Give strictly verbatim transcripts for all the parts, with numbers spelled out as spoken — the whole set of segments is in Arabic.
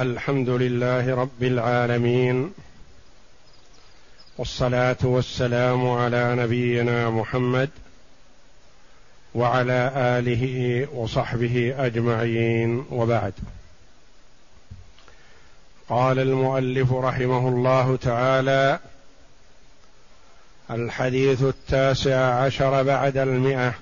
الحمد لله رب العالمين، والصلاة والسلام على نبينا محمد وعلى آله وصحبه أجمعين، وبعد. قال المؤلف رحمه الله تعالى: الحديث التاسع عشر بعد المئة،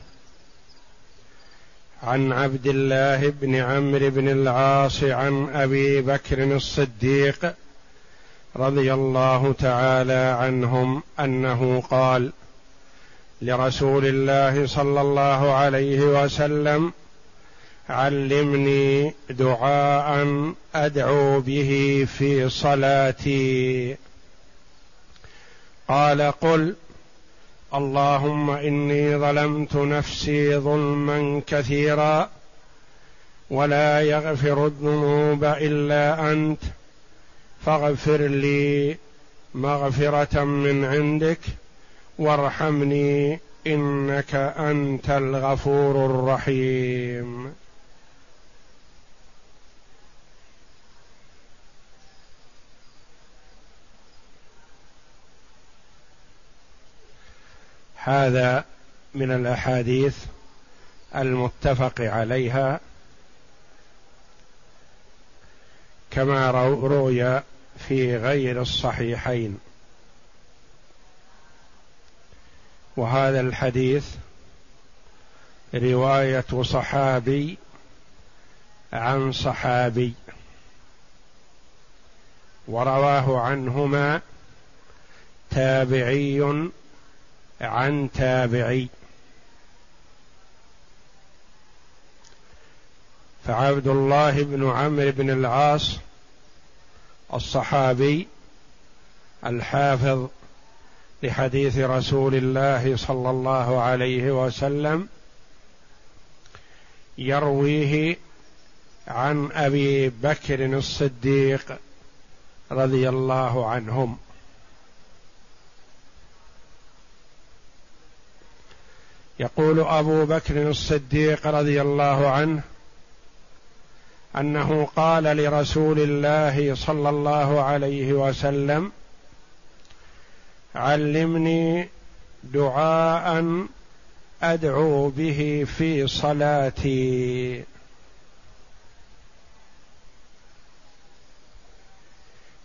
عن عبد الله بن عمرو بن العاص عن أبي بكر الصديق رضي الله تعالى عنهم أنه قال لرسول الله صلى الله عليه وسلم: علمني دعاء أدعو به في صلاتي. قال: قل: اللهم إني ظلمت نفسي ظلما كثيرا ولا يغفر الذنوب إلا أنت، فاغفر لي مغفرة من عندك وارحمني إنك أنت الغفور الرحيم. هذا من الأحاديث المتفق عليها، كما روي في غير الصحيحين. وهذا الحديث رواية صحابي عن صحابي، ورواه عنهما تابعي عن تابعي. فعبد الله بن عمرو بن العاص الصحابي الحافظ لحديث رسول الله صلى الله عليه وسلم يرويه عن أبي بكر الصديق رضي الله عنهم، يقول أبو بكر الصديق رضي الله عنه أنه قال لرسول الله صلى الله عليه وسلم: علمني دعاء أدعو به في صلاتي،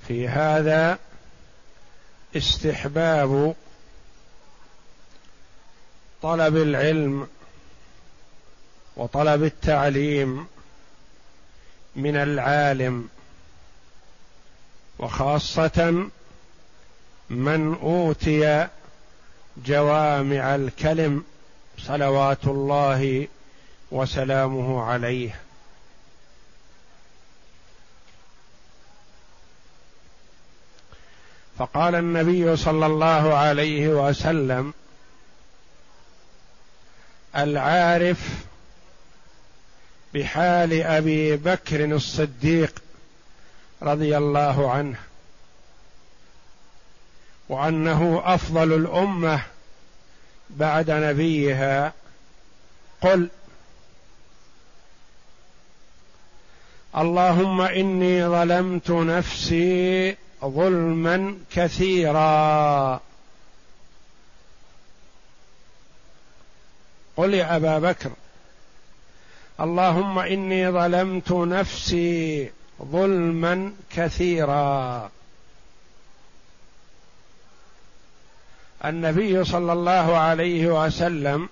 في هذا استحباب طلب العلم وطلب التعليم من العالم، وخاصة من أوتي جوامع الكلم صلوات الله وسلامه عليه. فقال النبي صلى الله عليه وسلم: العارف بحال أبي بكر الصديق رضي الله عنه، وأنه أفضل الأمة بعد نبيها، قل: اللهم إني ظلمت نفسي ظلما كثيرا. قل يا أبا بكر: اللهم إني ظلمت نفسي ظلما كثيرا. النبي صلى الله عليه وسلم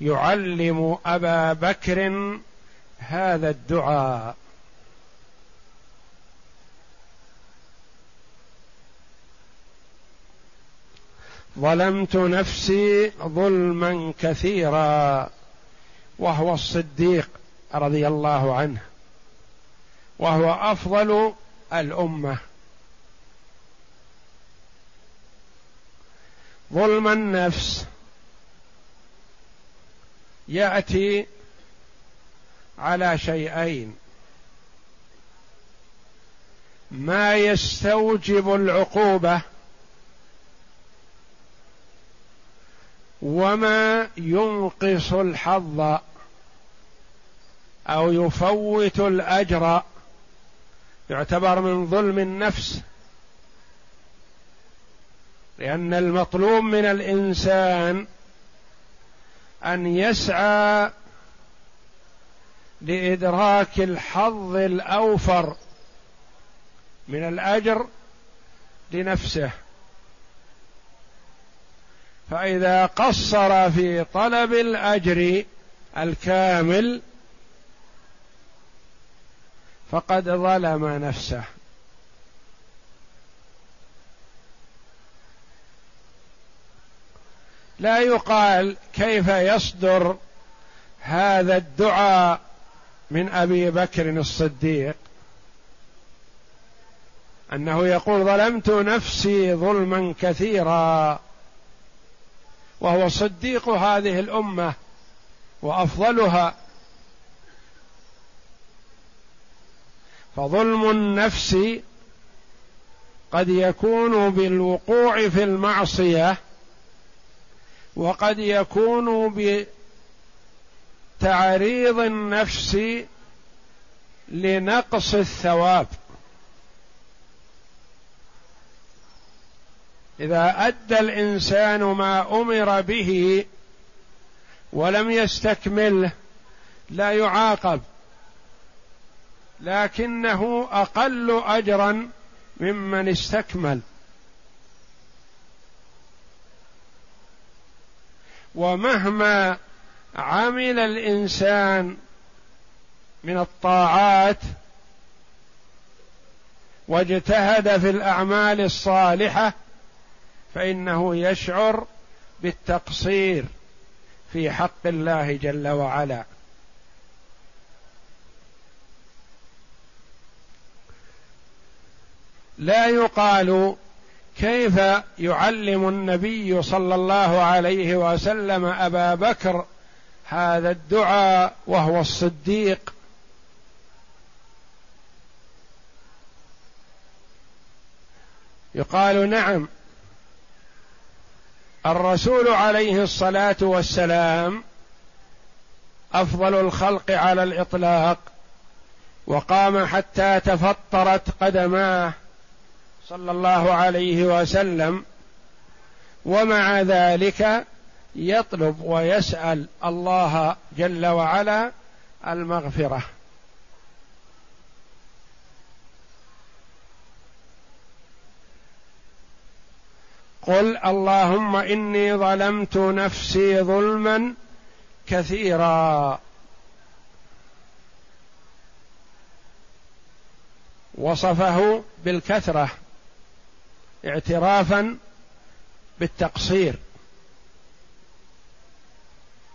يعلم أبا بكر هذا الدعاء، ظلمت نفسي ظلما كثيرا، وهو الصديق رضي الله عنه، وهو أفضل الأمة. ظلم النفس يأتي على شيئين: ما يستوجب العقوبة، وما ينقص الحظ أو يفوت الأجر يعتبر من ظلم النفس، لأن المطلوب من الإنسان أن يسعى لإدراك الحظ الأوفر من الأجر لنفسه، فإذا قصر في طلب الأجر الكامل فقد ظلم نفسه. لا يقال كيف يصدر هذا الدعاء من أبي بكر الصديق أنه يقول ظلمت نفسي ظلما كثيرا، وهو صديق هذه الأمة وأفضلها، فظلم النفس قد يكون بالوقوع في المعصية، وقد يكون بتعريض النفس لنقص الثواب. إذا أدى الإنسان ما أمر به ولم يستكمله لا يعاقب، لكنه أقل أجرا ممن استكمل. ومهما عمل الإنسان من الطاعات واجتهد في الأعمال الصالحة فإنه يشعر بالتقصير في حق الله جل وعلا. لا يقال كيف يعلم النبي صلى الله عليه وسلم أبا بكر هذا الدعاء وهو الصديق، يقال نعم الرسول عليه الصلاة والسلام أفضل الخلق على الإطلاق، وقام حتى تفطرت قدماه صلى الله عليه وسلم، ومع ذلك يطلب ويسأل الله جل وعلا المغفرة. قل اللهم إني ظلمت نفسي ظلما كثيرا، وصفه بالكثرة اعترافا بالتقصير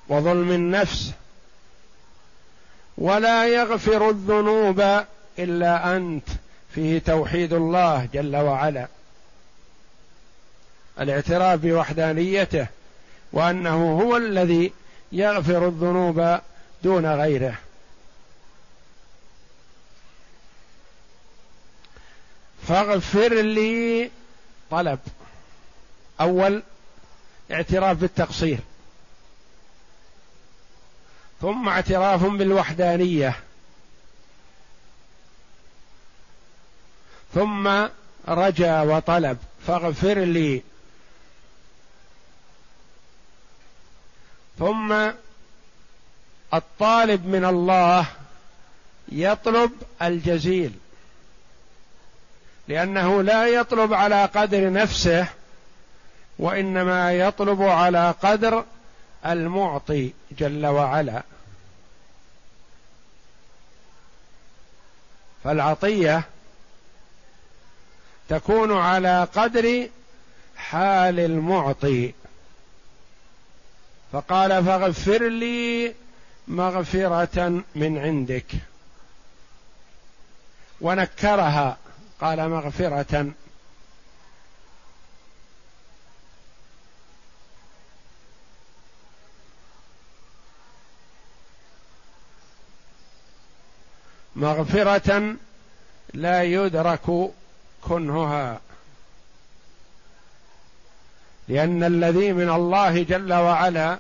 وظلم النفس. ولا يغفر الذنوب إلا أنت، فيه توحيد الله جل وعلا، الاعتراف بوحدانيته وأنه هو الذي يغفر الذنوب دون غيره. فاغفر لي طلب، أول اعتراف بالتقصير، ثم اعتراف بالوحدانية، ثم رجا وطلب فاغفر لي، ثم الطالب من الله يطلب الجزيل، لأنه لا يطلب على قدر نفسه وإنما يطلب على قدر المعطي جل وعلا، فالعطية تكون على قدر حال المعطي. فقال فاغفر لي مغفرة من عندك، ونكرها قال مغفرة. مغفرة لا يدرك كنهها، لأن الذي من الله جل وعلا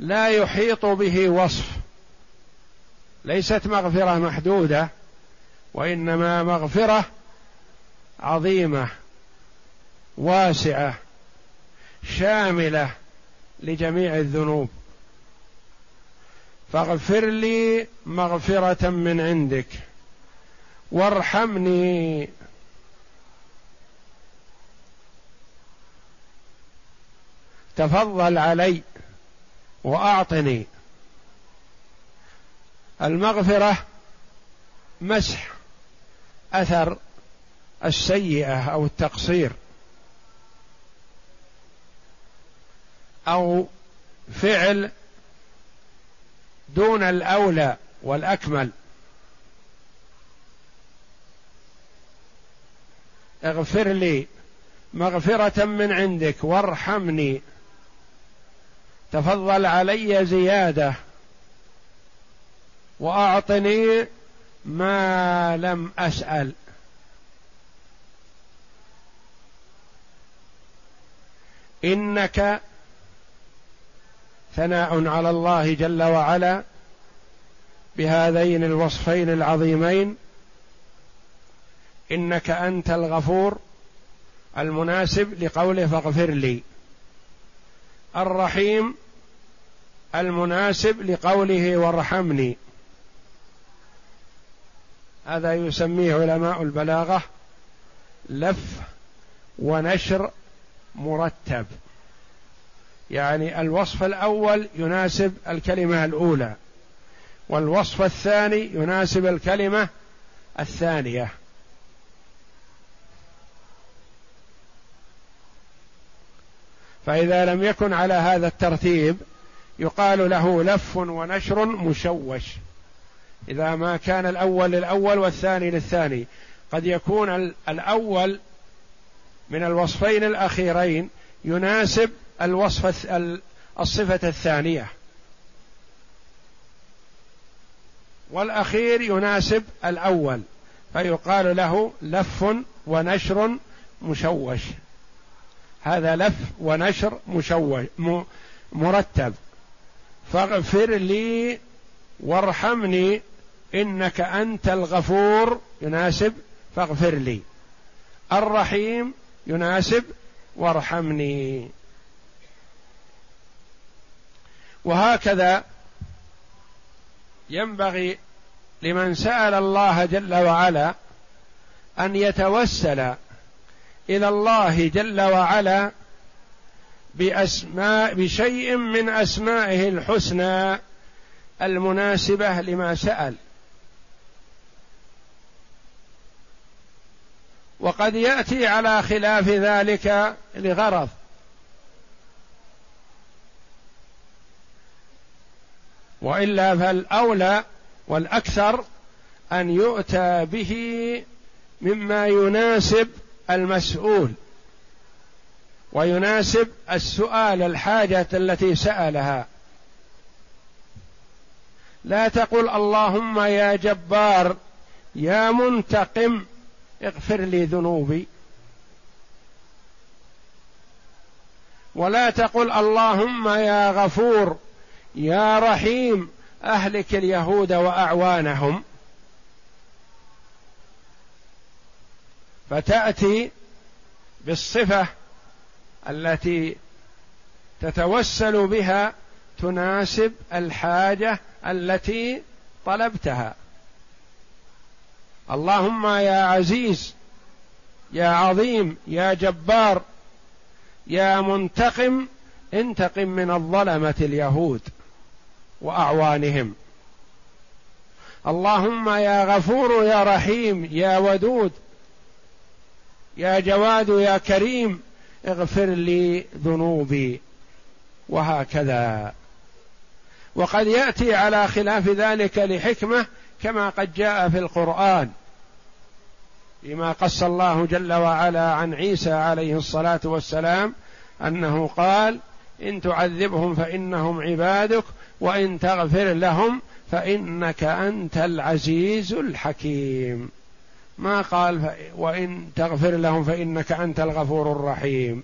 لا يحيط به وصف، ليست مغفرة محدودة وإنما مغفرة عظيمة واسعة شاملة لجميع الذنوب. فاغفر لي مغفرة من عندك وارحمني. تفضل علي وأعطني. المغفرة مسح أثر السيئة أو التقصير أو فعل دون الأولى والأكمل. اغفر لي مغفرة من عندك وارحمني. تفضل علي زيادة وأعطني ما لم أسأل. إنك ثناء على الله جل وعلا بهذين الوصفين العظيمين: إنك أنت الغفور المناسب لقوله فاغفر لي، الرحيم المناسب لقوله وارحمني. هذا يسميه علماء البلاغة لف ونشر مرتب، يعني الوصف الأول يناسب الكلمة الأولى، والوصف الثاني يناسب الكلمة الثانية. فإذا لم يكن على هذا الترتيب يقال له لف ونشر مشوش، إذا ما كان الأول للأول والثاني للثاني. قد يكون الأول من الوصفين الأخيرين يناسب الوصف الصفة الثانية، والأخير يناسب الأول، فيقال له لف ونشر مشوش. هذا لف ونشر مشوش مرتب. فاغفر لي وارحمني، إنك أنت الغفور يناسب فاغفر لي، الرحيم يناسب وارحمني. وهكذا ينبغي لمن سأل الله جل وعلا أن يتوسل إلى الله جل وعلا بأسماء بشيء من أسمائه الحسنى المناسبة لما سأل. وقد يأتي على خلاف ذلك لغرض، وإلا فالأولى والأكثر أن يؤتى به مما يناسب المسؤول ويناسب السؤال، الحاجة التي سألها. لا تقل اللهم يا جبار يا منتقم اغفر لي ذنوبي، ولا تقل اللهم يا غفور يا رحيم أهلك اليهود وأعوانهم، فتأتي بالصفة التي تتوسل بها تناسب الحاجة التي طلبتها. اللهم يا عزيز يا عظيم يا جبار يا منتقم انتقم من الظلمة اليهود وأعوانهم. اللهم يا غفور يا رحيم يا ودود يا جواد يا كريم اغفر لي ذنوبي، وهكذا. وقد يأتي على خلاف ذلك لحكمة، كما قد جاء في القرآن لما قص الله جل وعلا عن عيسى عليه الصلاة والسلام أنه قال: إن تعذبهم فإنهم عبادك وإن تغفر لهم فإنك أنت العزيز الحكيم. ما قال وإن تغفر لهم فإنك أنت الغفور الرحيم.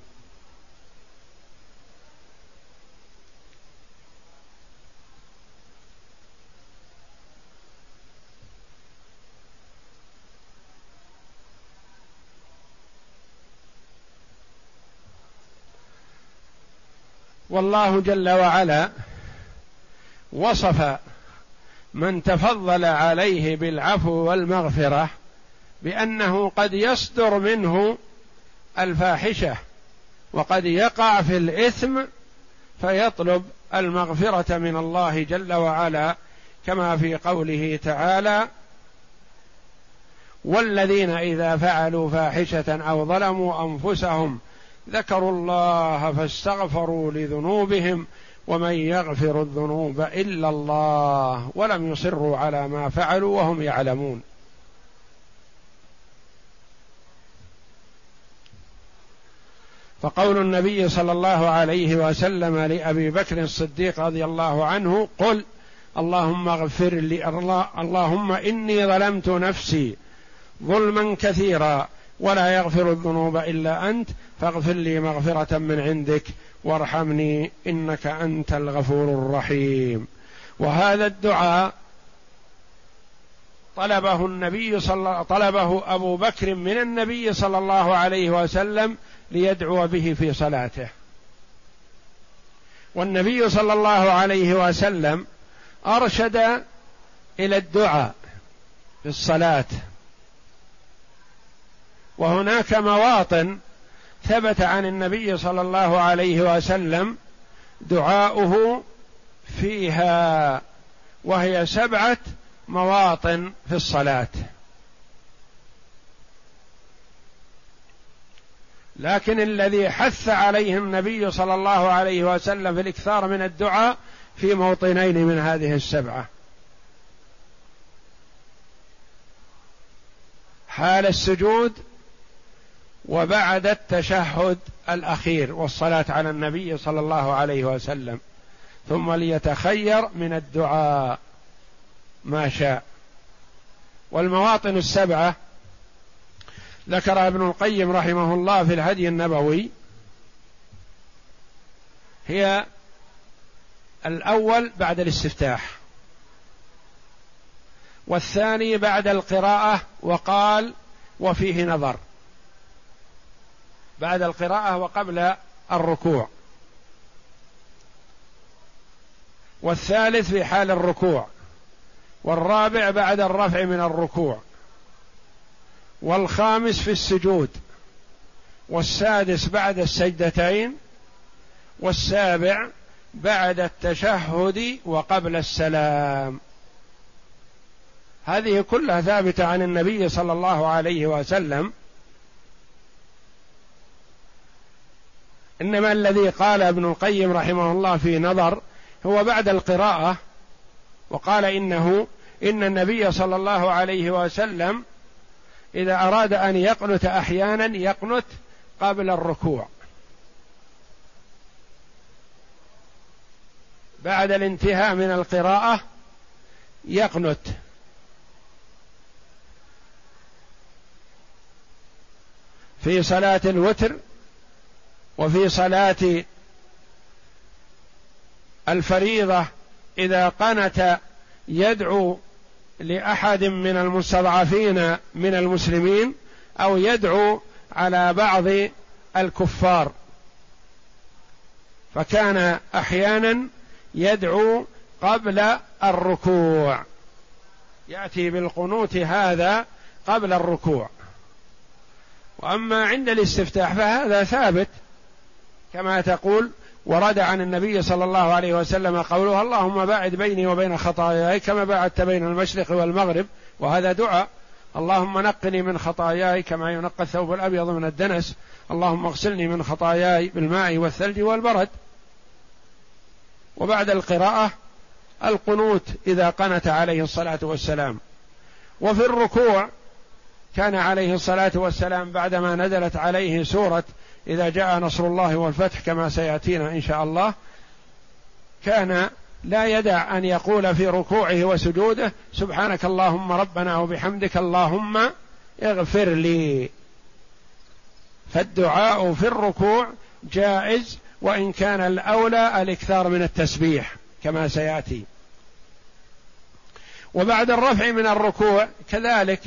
والله جل وعلا وصف من تفضل عليه بالعفو والمغفرة بأنه قد يصدر منه الفاحشة وقد يقع في الإثم فيطلب المغفرة من الله جل وعلا، كما في قوله تعالى: والذين إذا فعلوا فاحشة أو ظلموا أنفسهم ذكروا الله فاستغفروا لذنوبهم ومن يغفر الذنوب إلا الله ولم يصروا على ما فعلوا وهم يعلمون. فقول النبي صلى الله عليه وسلم لأبي بكر الصديق رضي الله عنه: قل اللهم اغفر لي اللهم إني ظلمت نفسي ظلما كثيرا ولا يغفر الذنوب إلا أنت فاغفر لي مغفرة من عندك وارحمني إنك أنت الغفور الرحيم. وهذا الدعاء طلبه النبي صلى طلبه أبو بكر من النبي صلى الله عليه وسلم ليدعو به في صلاته، والنبي صلى الله عليه وسلم أرشد إلى الدعاء في الصلاة. وهناك مواطن ثبت عن النبي صلى الله عليه وسلم دعاؤه فيها، وهي سبعة مواطن في الصلاة، لكن الذي حث عليه النبي صلى الله عليه وسلم في الإكثار من الدعاء في موطنين من هذه السبعة: حال السجود وبعد التشهد الأخير والصلاة على النبي صلى الله عليه وسلم، ثم ليتخير من الدعاء ما شاء. والمواطن السبعة ذكرها ابن القيم رحمه الله في الهدي النبوي، هي الأول بعد الاستفتاح، والثاني بعد القراءة وقال وفيه نظر، بعد القراءة وقبل الركوع، والثالث في حال الركوع، والرابع بعد الرفع من الركوع، والخامس في السجود، والسادس بعد السجدتين، والسابع بعد التشهد وقبل السلام. هذه كلها ثابتة عن النبي صلى الله عليه وسلم، إنما الذي قال ابن القيم رحمه الله في نظر هو بعد القراءة، وقال إنه إن النبي صلى الله عليه وسلم إذا أراد أن يقنت أحيانا يقنت قبل الركوع بعد الانتهاء من القراءة، يقنت في صلاة الوتر وفي صلاة الفريضة إذا قنت يدعو لأحد من المستضعفين من المسلمين أو يدعو على بعض الكفار، فكان أحيانا يدعو قبل الركوع، يأتي بالقنوت هذا قبل الركوع. وأما عند الاستفتاح فهذا ثابت كما تقول، ورد عن النبي صلى الله عليه وسلم قوله: اللهم باعد بيني وبين خطاياي كما باعدت بين المشرق والمغرب، وهذا دعاء: اللهم نقني من خطاياي كما ينقى الثوب الأبيض من الدنس، اللهم اغسلني من خطاياي بالماء والثلج والبرد. وبعد القراءة القنوت إذا قنت عليه الصلاة والسلام. وفي الركوع كان عليه الصلاة والسلام بعدما نزلت عليه سورة إذا جاء نصر الله والفتح كما سيأتينا إن شاء الله، كان لا يدع أن يقول في ركوعه وسجوده: سبحانك اللهم ربنا وبحمدك اللهم اغفر لي. فالدعاء في الركوع جائز، وإن كان الأولى الإكثار من التسبيح كما سيأتي. وبعد الرفع من الركوع كذلك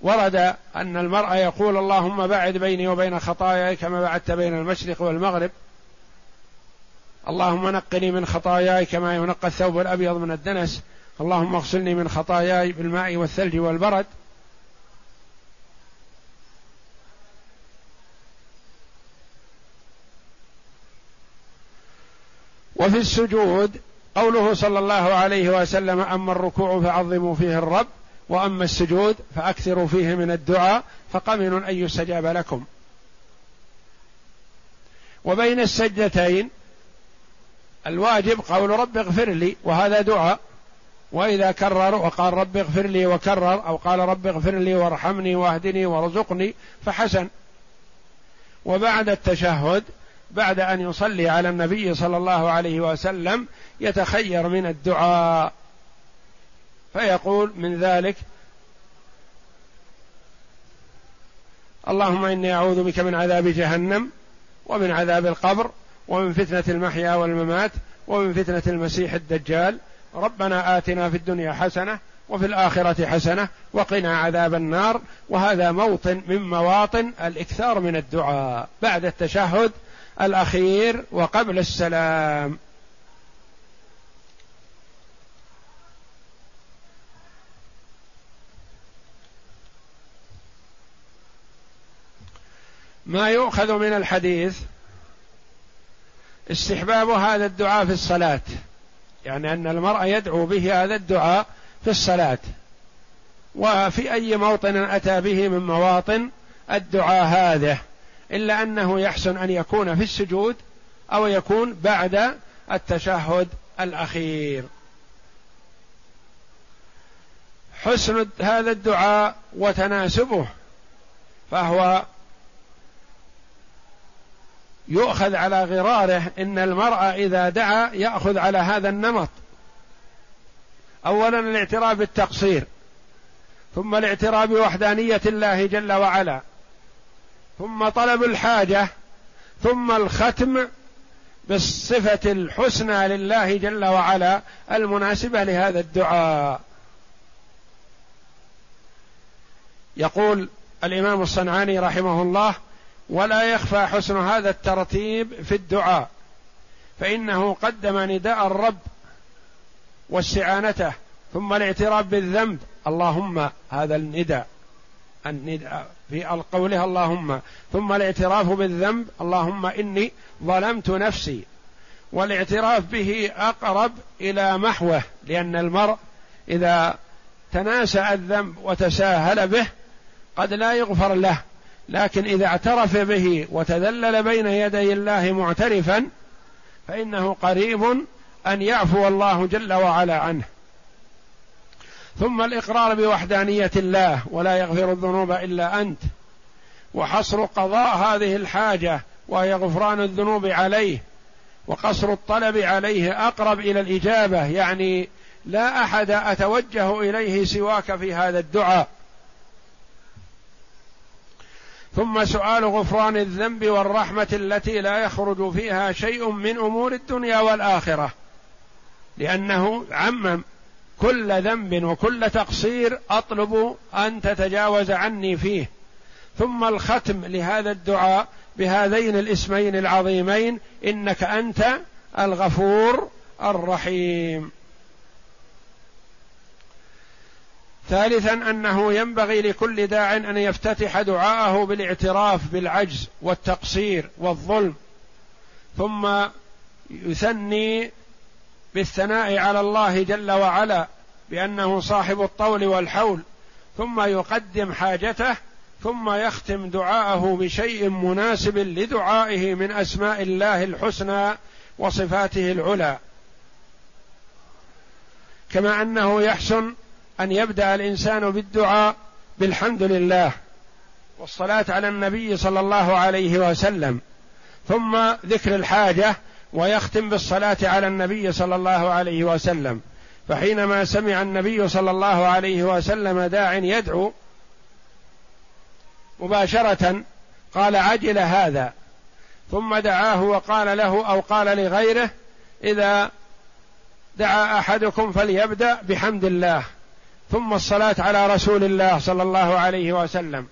ورد أن المرأة يقول: اللهم باعد بيني وبين خطاياي كما باعدت بين المشرق والمغرب. اللهم نقني من خطاياي كما ينقى الثوب الأبيض من الدنس، اللهم اغسلني من خطاياي بالماء والثلج والبرد. وفي السجود قوله صلى الله عليه وسلم: أما الركوع فعظموا فيه الرب، وأما السجود فأكثروا فيه من الدعاء فقمن أن يستجاب لكم. وبين السجدتين الواجب قول رب اغفر لي، وهذا دعاء، وإذا كرر وقال رب اغفر لي وكرر، أو قال رب اغفر لي وارحمني واهدني وارزقني فحسن. وبعد التشهد بعد أن يصلي على النبي صلى الله عليه وسلم يتخير من الدعاء فيقول من ذلك: اللهم إني أعوذ بك من عذاب جهنم ومن عذاب القبر ومن فتنة المحيا والممات ومن فتنة المسيح الدجال، ربنا آتنا في الدنيا حسنة وفي الآخرة حسنة وقنا عذاب النار. وهذا موطن من مواطن الإكثار من الدعاء بعد التشهد الأخير وقبل السلام. ما يؤخذ من الحديث استحباب هذا الدعاء في الصلاة، يعني أن المرء يدعو به هذا الدعاء في الصلاة وفي أي موطن أتى به من مواطن الدعاء هذا، إلا أنه يحسن أن يكون في السجود أو يكون بعد التشهد الأخير. حسن هذا الدعاء وتناسبه فهو يؤخذ على غراره، إن المرء إذا دعا يأخذ على هذا النمط: أولا الاعتراف بالتقصير، ثم الاعتراف بوحدانية الله جل وعلا، ثم طلب الحاجة، ثم الختم بالصفة الحسنى لله جل وعلا المناسبة لهذا الدعاء. يقول الإمام الصنعاني رحمه الله: ولا يخفى حسن هذا الترتيب في الدعاء، فإنه قدم نداء الرب واستعانته، ثم الاعتراف بالذنب اللهم، هذا النداء في قولها اللهم، ثم الاعتراف بالذنب اللهم إني ظلمت نفسي، والاعتراف به أقرب إلى محوه، لأن المرء إذا تناسى الذنب وتساهل به قد لا يغفر له، لكن إذا اعترف به وتذلل بين يدي الله معترفا فإنه قريب أن يعفو الله جل وعلا عنه. ثم الإقرار بوحدانية الله: ولا يغفر الذنوب إلا أنت، وحصر قضاء هذه الحاجة وهي غفران الذنوب عليه، وقصر الطلب عليه أقرب إلى الإجابة، يعني لا أحد أتوجه إليه سواك في هذا الدعاء. ثم سؤال غفران الذنب والرحمة التي لا يخرج فيها شيء من أمور الدنيا والآخرة، لأنه عمم كل ذنب وكل تقصير أطلب أن تتجاوز عني فيه. ثم الختم لهذا الدعاء بهذين الاسمين العظيمين: إنك أنت الغفور الرحيم. ثالثا أنه ينبغي لكل داع أن يفتتح دعاءه بالاعتراف بالعجز والتقصير والظلم، ثم يثني بالثناء على الله جل وعلا بأنه صاحب الطول والحول، ثم يقدم حاجته، ثم يختم دعاءه بشيء مناسب لدعائه من أسماء الله الحسنى وصفاته العلى. كما أنه يحسن أن يبدأ الإنسان بالدعاء بالحمد لله والصلاة على النبي صلى الله عليه وسلم، ثم ذكر الحاجة، ويختم بالصلاة على النبي صلى الله عليه وسلم. فحينما سمع النبي صلى الله عليه وسلم داع يدعو مباشرة قال: عجل هذا، ثم دعاه وقال له أو قال لغيره: إذا دعا أحدكم فليبدأ بحمد الله، ثم الصلاة على رسول الله صلى الله عليه وسلم،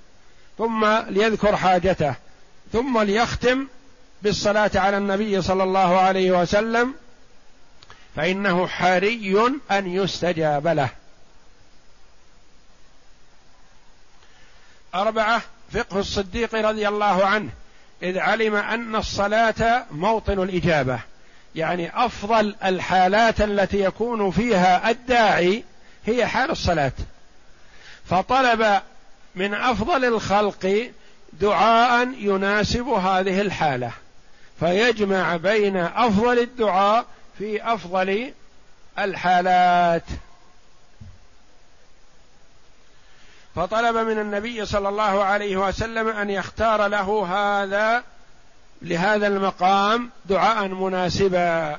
ثم ليذكر حاجته، ثم ليختم بالصلاة على النبي صلى الله عليه وسلم فإنه حري أن يستجاب له. أربعة، فقه الصديق رضي الله عنه إذ علم أن الصلاة موطن الإجابة، يعني أفضل الحالات التي يكون فيها الداعي هي حال الصلاة، فطلب من أفضل الخلق دعاء يناسب هذه الحالة، فيجمع بين أفضل الدعاء في أفضل الحالات. فطلب من النبي صلى الله عليه وسلم أن يختار له هذا لهذا المقام دعاء مناسبا.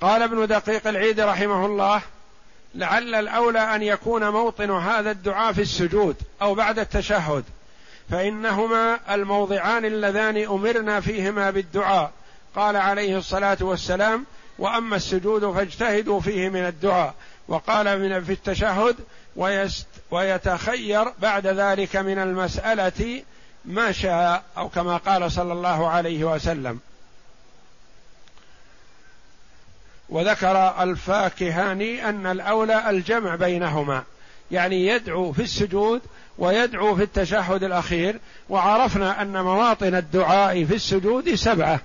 قال ابن دقيق العيد رحمه الله: لعل الأولى أن يكون موطن هذا الدعاء في السجود أو بعد التشهد، فإنهما الموضعان اللذان أمرنا فيهما بالدعاء، قال عليه الصلاة والسلام: وأما السجود فاجتهدوا فيه من الدعاء، وقال من في التشهد: ويتخير بعد ذلك من المسألة ما شاء، أو كما قال صلى الله عليه وسلم. وذكر الفاكهاني أن الأولى الجمع بينهما، يعني يدعو في السجود ويدعو في التشهد الأخير. وعرفنا أن مواطن الدعاء في السجود سبعة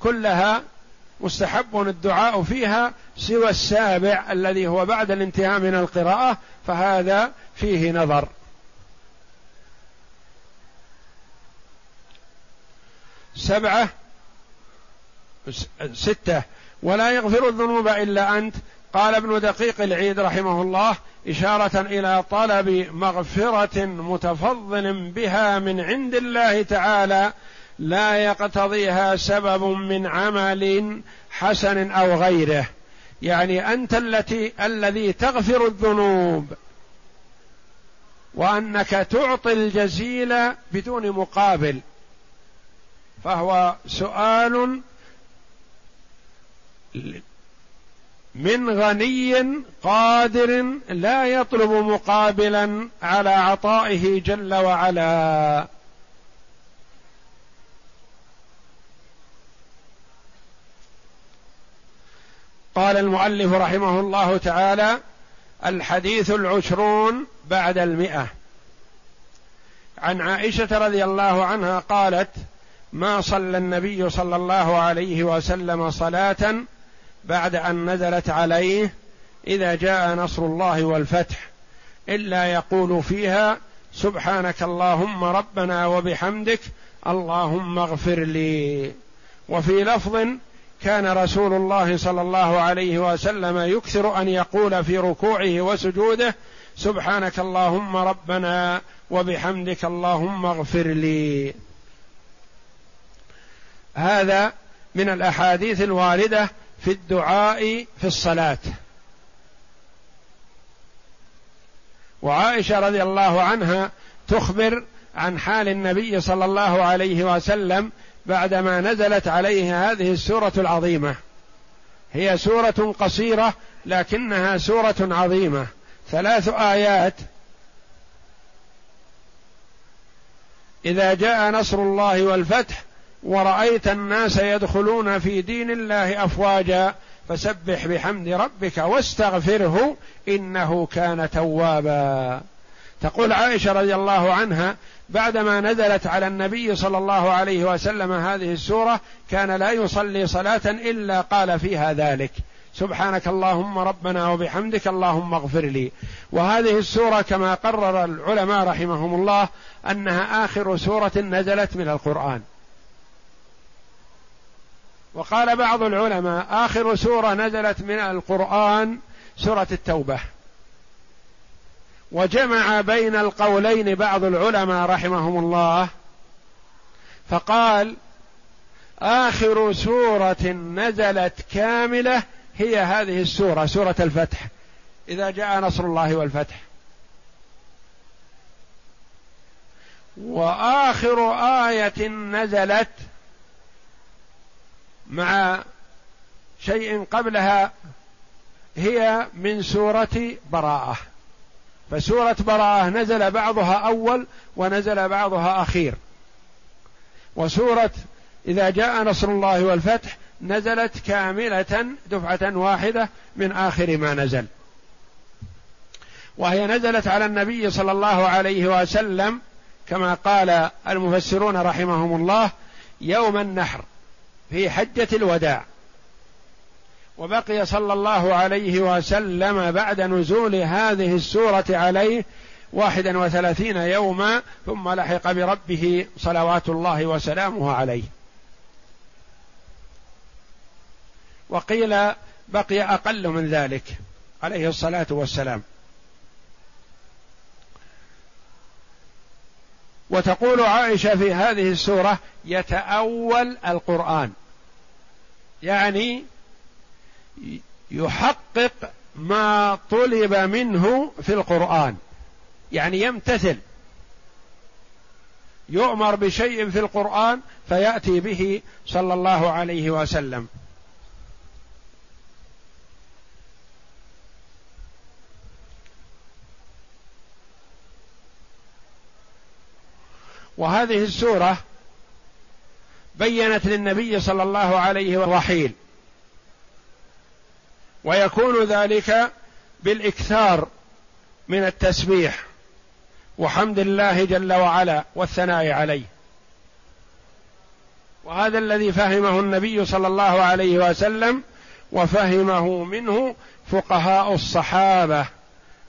كلها مستحب الدعاء فيها سوى السابع الذي هو بعد الانتهاء من القراءة، فهذا فيه نظر. سبعة ستة ولا يغفر الذنوب إلا أنت. قال ابن دقيق العيد رحمه الله إشارة إلى طلب مغفرة متفضل بها من عند الله تعالى لا يقتضيها سبب من عمل حسن أو غيره، يعني أنت التي الذي تغفر الذنوب، وأنك تعطي الجزيل بدون مقابل، فهو سؤال من غني قادر لا يطلب مقابلا على عطائه جل وعلا. قال المؤلف رحمه الله تعالى: الحديث العشرون بعد المئة. عن عائشة رضي الله عنها قالت: ما صلى النبي صلى الله عليه وسلم صلاة بعد أن نزلت عليه إذا جاء نصر الله والفتح إلا يقول فيها: سبحانك اللهم ربنا وبحمدك اللهم اغفر لي. وفي لفظ: كان رسول الله صلى الله عليه وسلم يكثر أن يقول في ركوعه وسجوده: سبحانك اللهم ربنا وبحمدك اللهم اغفر لي. هذا من الأحاديث الواردة في الدعاء في الصلاة. وعائشة رضي الله عنها تخبر عن حال النبي صلى الله عليه وسلم بعدما نزلت عليه هذه السورة العظيمة. هي سورة قصيرة لكنها سورة عظيمة، ثلاث آيات: إذا جاء نصر الله والفتح، ورأيت الناس يدخلون في دين الله أفواجا، فسبح بحمد ربك واستغفره إنه كان توابا. تقول عائشة رضي الله عنها: بعدما نزلت على النبي صلى الله عليه وسلم هذه السورة كان لا يصلي صلاة إلا قال فيها ذلك: سبحانك اللهم ربنا وبحمدك اللهم اغفر لي. وهذه السورة كما قرر العلماء رحمهم الله أنها آخر سورة نزلت من القرآن. وقال بعض العلماء: آخر سورة نزلت من القرآن سورة التوبة. وجمع بين القولين بعض العلماء رحمهم الله، فقال: آخر سورة نزلت كاملة هي هذه السورة، سورة الفتح، إذا جاء نصر الله والفتح. وآخر آية نزلت مع شيء قبلها هي من سورة براءة، فسورة براءة نزل بعضها أول ونزل بعضها أخير، وسورة إذا جاء نصر الله والفتح نزلت كاملة دفعة واحدة من آخر ما نزل، وهي نزلت على النبي صلى الله عليه وسلم كما قال المفسرون رحمهم الله يوم النحر في حجة الوداع، وبقي صلى الله عليه وسلم بعد نزول هذه السورة عليه واحدا وثلاثين يوما ثم لحق بربه صلوات الله وسلامه عليه. وقيل بقي أقل من ذلك عليه الصلاة والسلام. وتقول عائشة في هذه السورة يتأول القرآن، يعني يحقق ما طلب منه في القرآن، يعني يمتثل، يؤمر بشيء في القرآن فيأتي به صلى الله عليه وسلم. وهذه السورة بيّنت للنبي صلى الله عليه وسلم الرحيل، ويكون ذلك بالإكثار من التسبيح وحمد الله جل وعلا والثناء عليه، وهذا الذي فهمه النبي صلى الله عليه وسلم وفهمه منه فقهاء الصحابة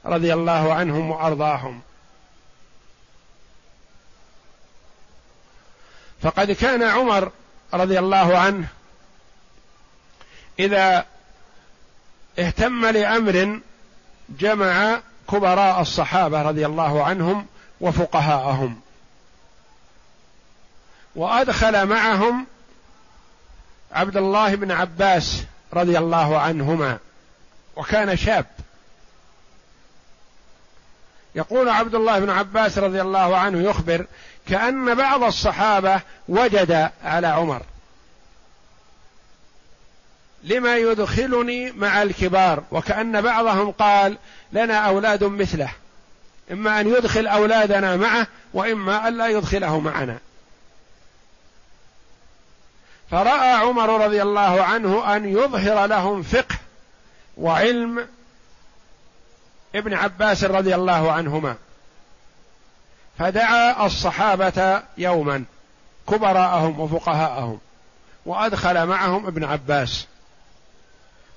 رضي الله عنهم وأرضاهم. فقد كان عمر رضي الله عنه إذا اهتم لأمر جمع كبراء الصحابة رضي الله عنهم وفقهاءهم وأدخل معهم عبد الله بن عباس رضي الله عنهما، وكان شاب. يقول عبد الله بن عباس رضي الله عنه يخبر كأن بعض الصحابة وجد على عمر لما يدخلني مع الكبار، وكأن بعضهم قال لنا أولاد مثله، إما أن يدخل أولادنا معه وإما أن لا يدخله معنا. فرأى عمر رضي الله عنه أن يظهر لهم فقه وعلم ابن عباس رضي الله عنهما، فدعا الصحابة يوما كبراءهم وفقهاءهم وأدخل معهم ابن عباس،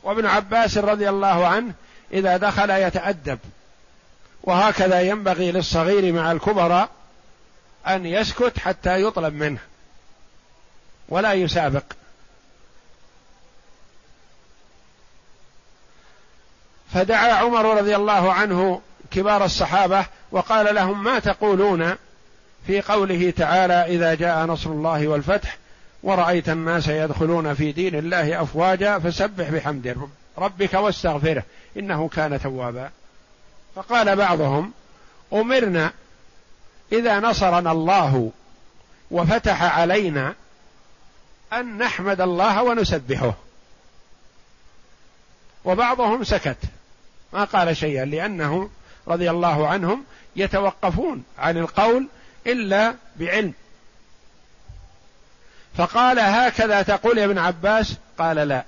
وابن عباس رضي الله عنه إذا دخل يتأدب، وهكذا ينبغي للصغير مع الكبراء أن يسكت حتى يطلب منه ولا يسابق. فدعا عمر رضي الله عنه كبار الصحابة وقال لهم ما تقولون في قوله تعالى إذا جاء نصر الله والفتح ورأيت الناس يدخلون في دين الله أفواجا فسبح بحمد ربك واستغفره إنه كان توابا. فقال بعضهم أمرنا إذا نصرنا الله وفتح علينا أن نحمد الله ونسبحه، وبعضهم سكت ما قال شيئا لأنهم رضي الله عنهم يتوقفون عن القول إلا بعلم. فقال هكذا تقول يا ابن عباس؟ قال لا،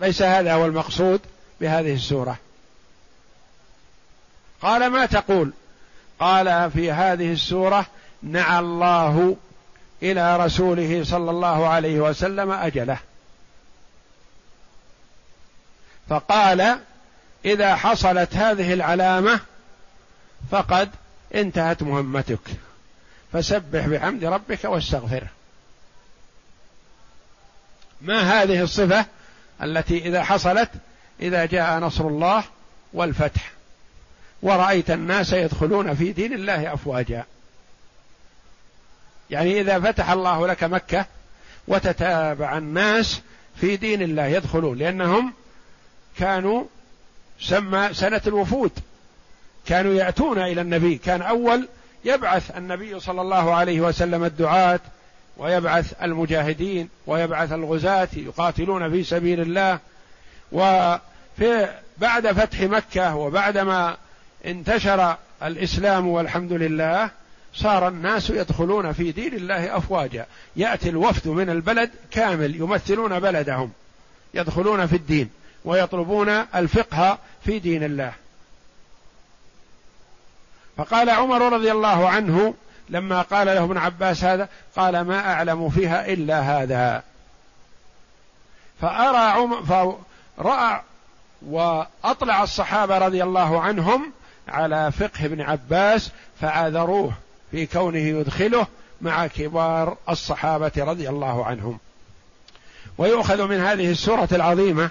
ليس هذا هو المقصود بهذه السورة. قال ما تقول؟ قال في هذه السورة نعى الله إلى رسوله صلى الله عليه وسلم أجله، فقال إذا حصلت هذه العلامة فقد انتهت مهمتك فسبح بحمد ربك واستغفره. ما هذه الصفة التي إذا حصلت إذا جاء نصر الله والفتح ورأيت الناس يدخلون في دين الله أفواجا؟ يعني إذا فتح الله لك مكة وتتابع الناس في دين الله يدخلون، لأنهم كانوا سمى سنة الوفود، كانوا يأتون إلى النبي، كان أول يبعث النبي صلى الله عليه وسلم الدعاة ويبعث المجاهدين ويبعث الغزاة يقاتلون في سبيل الله، وفي بعد فتح مكة وبعدما انتشر الإسلام والحمد لله صار الناس يدخلون في دين الله أفواجا، يأتي الوفد من البلد كامل يمثلون بلدهم يدخلون في الدين ويطلبون الفقه في دين الله. فقال عمر رضي الله عنه لما قال له ابن عباس هذا، قال ما أعلم فيها إلا هذا. فأرى عمر فرأى وأطلع الصحابة رضي الله عنهم على فقه ابن عباس فعاذروه في كونه يدخله مع كبار الصحابة رضي الله عنهم. ويؤخذ من هذه السورة العظيمة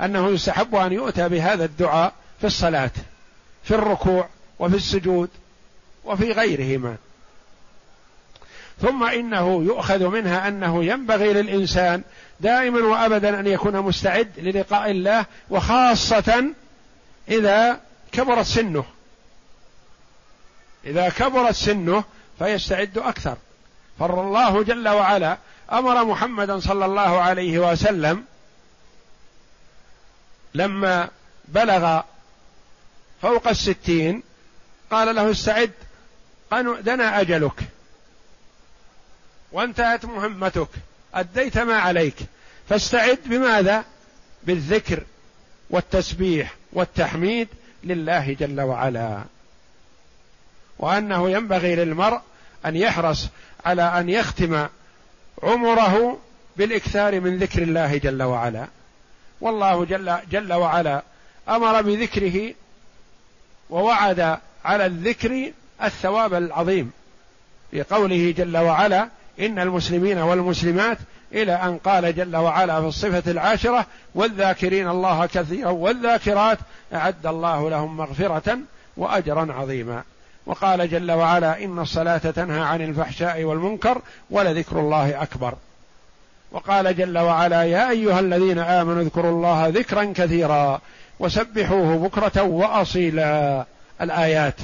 أنه يستحب أن يؤتى بهذا الدعاء في الصلاة، في الركوع وفي السجود وفي غيرهما. ثم إنه يؤخذ منها أنه ينبغي للإنسان دائما وأبدا أن يكون مستعد للقاء الله، وخاصة إذا كبرت سنه، إذا كبرت سنه فيستعد أكثر. فالله جل وعلا أمر محمدا صلى الله عليه وسلم لما بلغ فوق الستين قال له استعد، قال دنا أجلك وانتهت مهمتك، أديت ما عليك، فاستعد بماذا؟ بالذكر والتسبيح والتحميد لله جل وعلا. وأنه ينبغي للمرء أن يحرص على أن يختم عمره بالإكثار من ذكر الله جل وعلا. والله جل, جل وعلا أمر بذكره ووعد على الذكر الثواب العظيم لقوله جل وعلا إن المسلمين والمسلمات، إلى أن قال جل وعلا في الصفة العاشرة والذاكرين الله كثيرا والذاكرات أعد الله لهم مغفرة وأجرا عظيما. وقال جل وعلا إن الصلاة تنهى عن الفحشاء والمنكر ولذكر الله أكبر. وقال جل وعلا يا أيها الذين آمنوا اذكروا الله ذكرا كثيرا وسبحوه بكرة وأصيلا، الآيات.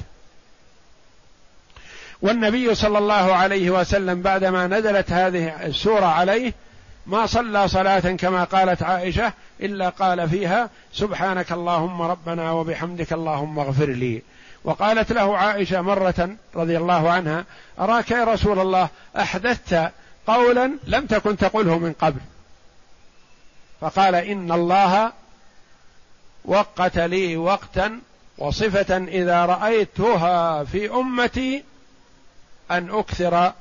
والنبي صلى الله عليه وسلم بعدما نزلت هذه السورة عليه ما صلى صلاة كما قالت عائشة إلا قال فيها سبحانك اللهم ربنا وبحمدك اللهم اغفر لي. وقالت له عائشة مرة رضي الله عنها أراك يا رسول الله أحدثت قولا لم تكن تقوله من قبل، فقال إن الله وقت لي وقتا وصفة إذا رأيتها في أمتي أن أكثر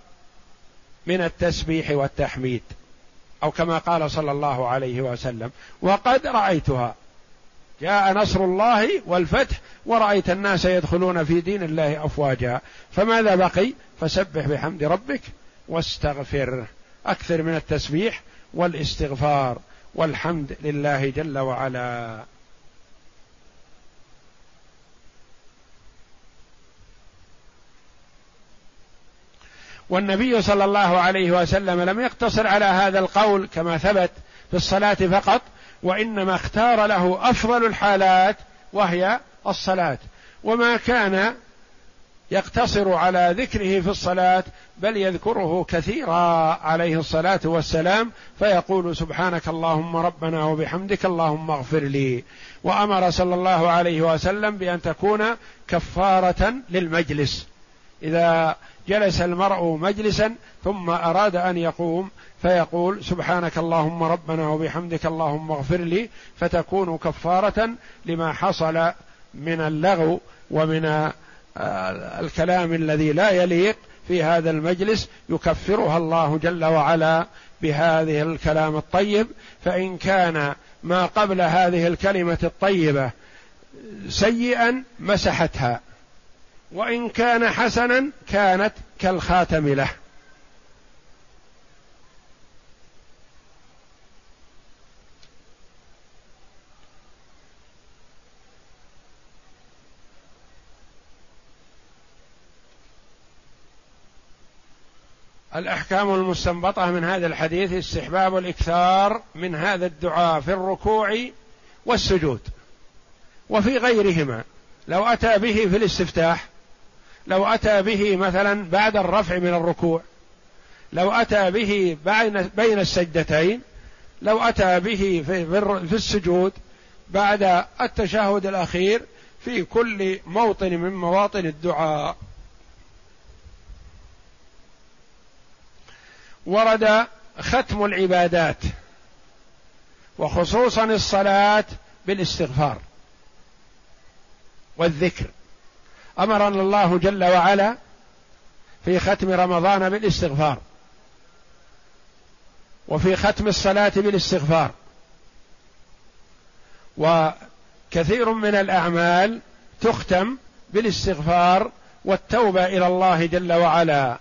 من التسبيح والتحميد، أو كما قال صلى الله عليه وسلم. وقد رأيتها، جاء نصر الله والفتح ورأيت الناس يدخلون في دين الله أفواجا، فماذا بقي؟ فسبح بحمد ربك واستغفر، أكثر من التسبيح والاستغفار والحمد لله جل وعلا. والنبي صلى الله عليه وسلم لم يقتصر على هذا القول كما ثبت في الصلاة فقط، وإنما اختار له أفضل الحالات وهي الصلاة. وما كان يقتصر على ذكره في الصلاة بل يذكره كثيرا عليه الصلاة والسلام، فيقول سبحانك اللهم ربنا وبحمدك اللهم اغفر لي. وأمر صلى الله عليه وسلم بأن تكون كفارة للمجلس، إذا جلس المرء مجلسا ثم أراد أن يقوم فيقول سبحانك اللهم ربنا وبحمدك اللهم اغفر لي، فتكون كفارة لما حصل من اللغو ومن الكلام الذي لا يليق في هذا المجلس، يكفرها الله جل وعلا بهذه الكلام الطيب. فإن كان ما قبل هذه الكلمة الطيبة سيئا مسحتها، وإن كان حسنا كانت كالخاتم له. الأحكام المستنبطة من هذا الحديث استحباب الإكثار من هذا الدعاء في الركوع والسجود وفي غيرهما. لو أتى به في الاستفتاح، لو أتى به مثلا بعد الرفع من الركوع، لو أتى به بين السجدتين، لو أتى به في السجود، بعد التشهد الأخير في كل موطن من مواطن الدعاء. ورد ختم العبادات وخصوصا الصلاة بالاستغفار والذكر. أمرنا الله جل وعلا في ختم رمضان بالاستغفار، وفي ختم الصلاة بالاستغفار، وكثير من الأعمال تختم بالاستغفار والتوبة إلى الله جل وعلا،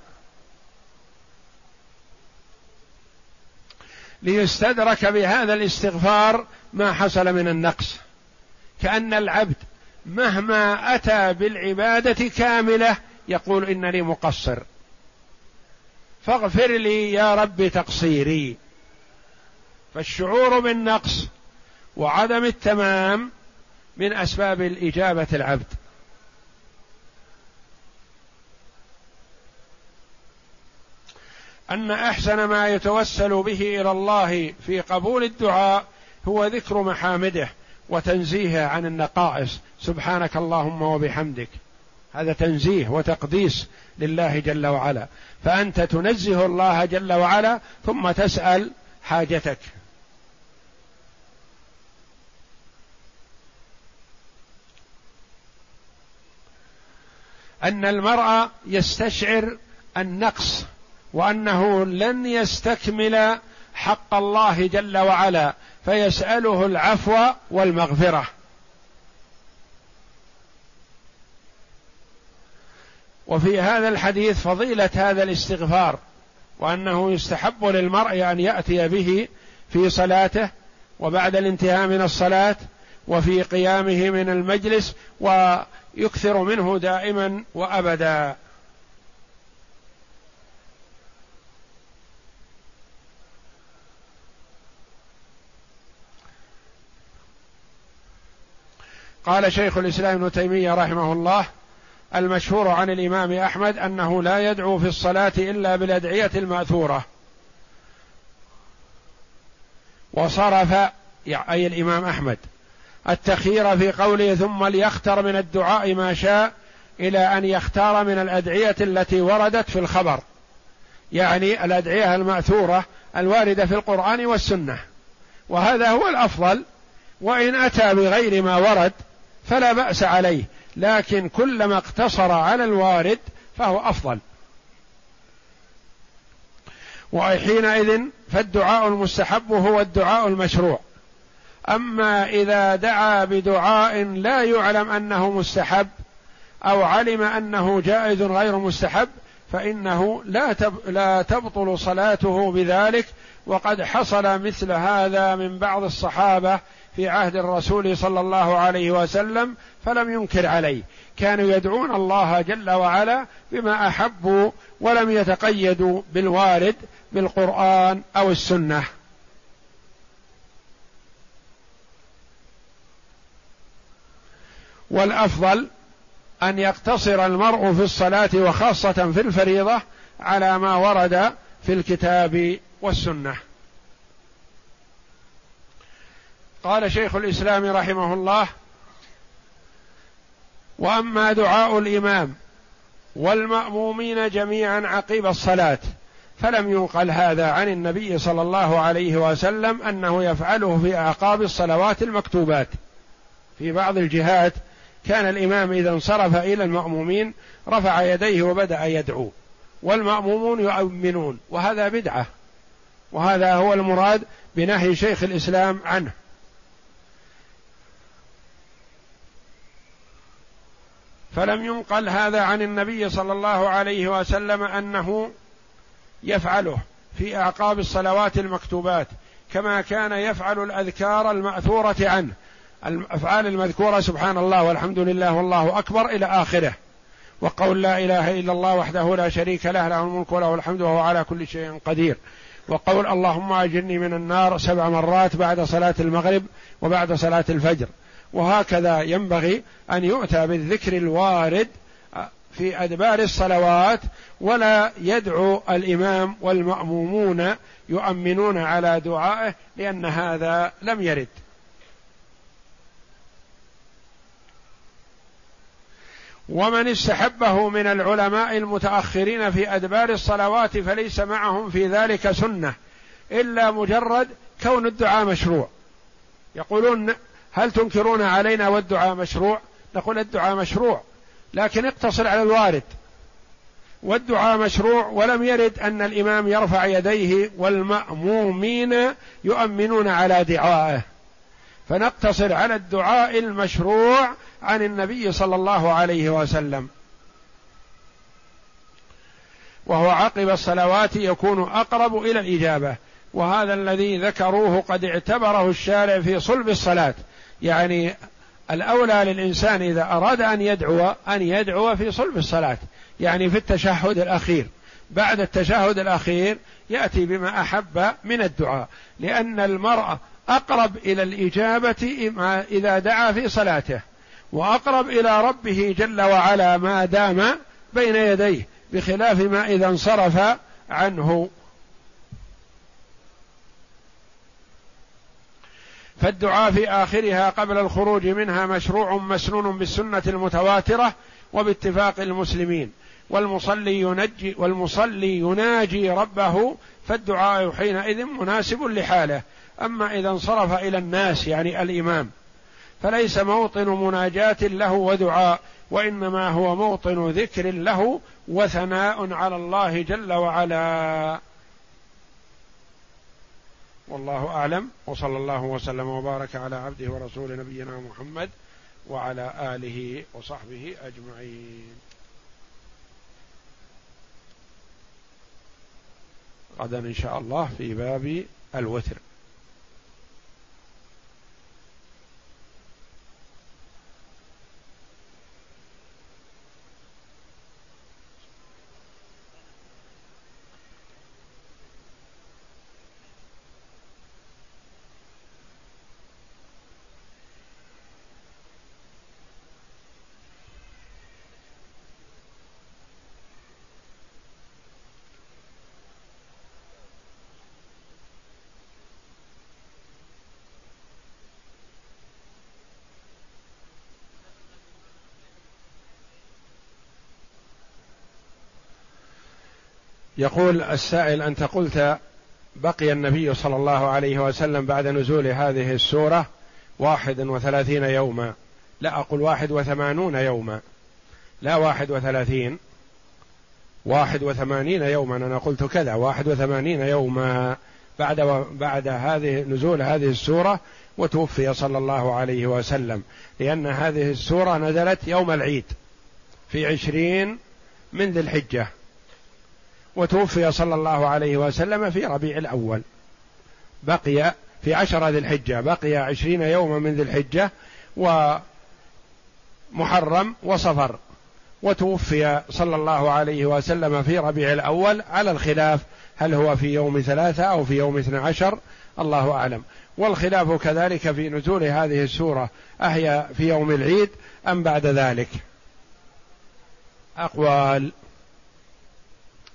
ليستدرك بهذا الاستغفار ما حصل من النقص، كأن العبد مهما أتى بالعبادة كاملة يقول إنني مقصر، فاغفر لي يا رب تقصيري. فالشعور بالنقص وعدم التمام من أسباب الإجابة العبد. أن أحسن ما يتوسل به إلى الله في قبول الدعاء هو ذكر محامده وتنزيهه عن النقائص. سبحانك اللهم وبحمدك، هذا تنزيه وتقديس لله جل وعلا، فأنت تنزه الله جل وعلا ثم تسأل حاجتك. أن المرء يستشعر النقص وأنه لن يستكمل حق الله جل وعلا فيسأله العفو والمغفرة. وفي هذا الحديث فضيلة هذا الاستغفار، وأنه يستحب للمرء أن يأتي به في صلاته وبعد الانتهاء من الصلاة وفي قيامه من المجلس، ويكثر منه دائما وأبدا. قال شيخ الإسلام ابن تيمية رحمه الله: المشهور عن الإمام أحمد أنه لا يدعو في الصلاة إلا بالأدعية المأثورة. وصرف، أي الإمام أحمد، التخيير في قوله ثم ليختر من الدعاء ما شاء إلى أن يختار من الأدعية التي وردت في الخبر، يعني الأدعية المأثورة الواردة في القرآن والسنة، وهذا هو الأفضل. وإن أتى بغير ما ورد فلا بأس عليه، لكن كلما اقتصر على الوارد فهو أفضل. وحينئذ فالدعاء المستحب هو الدعاء المشروع. أما إذا دعا بدعاء لا يعلم أنه مستحب أو علم أنه جائز غير مستحب فإنه لا تبطل صلاته بذلك، وقد حصل مثل هذا من بعض الصحابة في عهد الرسول صلى الله عليه وسلم فلم ينكر عليه، كانوا يدعون الله جل وعلا بما أحبوا ولم يتقيدوا بالوارد بالقرآن أو السنة. والأفضل أن يقتصر المرء في الصلاة وخاصة في الفريضة على ما ورد في الكتاب والسنة. قال شيخ الإسلام رحمه الله: وأما دعاء الإمام والمأمومين جميعا عقب الصلاة فلم ينقل هذا عن النبي صلى الله عليه وسلم أنه يفعله في أعقاب الصلوات المكتوبات. في بعض الجهات كان الإمام إذا انصرف إلى المأمومين رفع يديه وبدأ يدعو والمأمومون يؤمنون، وهذا بدعة، وهذا هو المراد بنهي شيخ الإسلام عنه. فلم ينقل هذا عن النبي صلى الله عليه وسلم أنه يفعله في أعقاب الصلوات المكتوبات، كما كان يفعل الأذكار المأثورة عنه، الأفعال المذكورة سبحان الله والحمد لله والله أكبر إلى آخره، وقول لا إله إلا الله وحده لا شريك له له الملك وله الحمد وهو على كل شيء قدير، وقول اللهم أجرني من النار سبع مرات بعد صلاة المغرب وبعد صلاة الفجر. وهكذا ينبغي أن يؤتى بالذكر الوارد في أدبار الصلوات، ولا يدعو الإمام والمأمومون يؤمنون على دعائه لأن هذا لم يرد. ومن استحبه من العلماء المتأخرين في أدبار الصلوات فليس معهم في ذلك سنة إلا مجرد كون الدعاء مشروع. يقولون هل تنكرون علينا والدعاء مشروع؟ نقول الدعاء مشروع لكن اقتصر على الوارد، والدعاء مشروع ولم يرد أن الإمام يرفع يديه والمأمومين يؤمنون على دعائه، فنقتصر على الدعاء المشروع عن النبي صلى الله عليه وسلم، وهو عقب الصلوات يكون أقرب إلى الإجابة. وهذا الذي ذكروه قد اعتبره الشارع في صلب الصلاة، يعني الأولى للإنسان إذا أراد أن يدعو أن يدعو في صلب الصلاة، يعني في التشهد الأخير. بعد التشهد الأخير يأتي بما أحب من الدعاء، لأن المرء أقرب إلى الإجابة إذا دعا في صلاته، وأقرب إلى ربه جل وعلا ما دام بين يديه، بخلاف ما إذا انصرف عنه. فالدعاء في آخرها قبل الخروج منها مشروع مسنون بالسنة المتواترة وباتفاق المسلمين، والمصلي ينجي والمصلي يناجي ربه، فالدعاء حينئذ مناسب لحاله. أما إذا انصرف إلى الناس يعني الإمام فليس موطن مناجاة له ودعاء، وإنما هو موطن ذكر له وثناء على الله جل وعلا. والله أعلم، وصلى الله وسلم وبارك على عبده ورسوله نبينا محمد وعلى آله وصحبه أجمعين. غدا إن شاء الله في باب الوتر. يقول السائل: أنت قلت بقي النبي صلى الله عليه وسلم بعد نزول هذه السورة واحد وثلاثين يوما. لا أقول واحد وثمانون يوما، لا واحد وثلاثين، واحد وثمانين يوما. أنا قلت كذا، واحد وثمانين يوما بعد بعد هذه نزول هذه السورة، وتوفي صلى الله عليه وسلم، لأن هذه السورة نزلت يوم العيد في عشرين من ذي الحجة، وتوفي صلى الله عليه وسلم في ربيع الأول، بقي في عشرة ذي الحجة، بقي عشرين يوما من ذي الحجة ومحرم وصفر، وتوفي صلى الله عليه وسلم في ربيع الأول، على الخلاف هل هو في يوم ثلاثة أو في يوم اثنى عشر، الله أعلم. والخلاف كذلك في نزول هذه السورة، أهي في يوم العيد أم بعد ذلك؟ أقوال،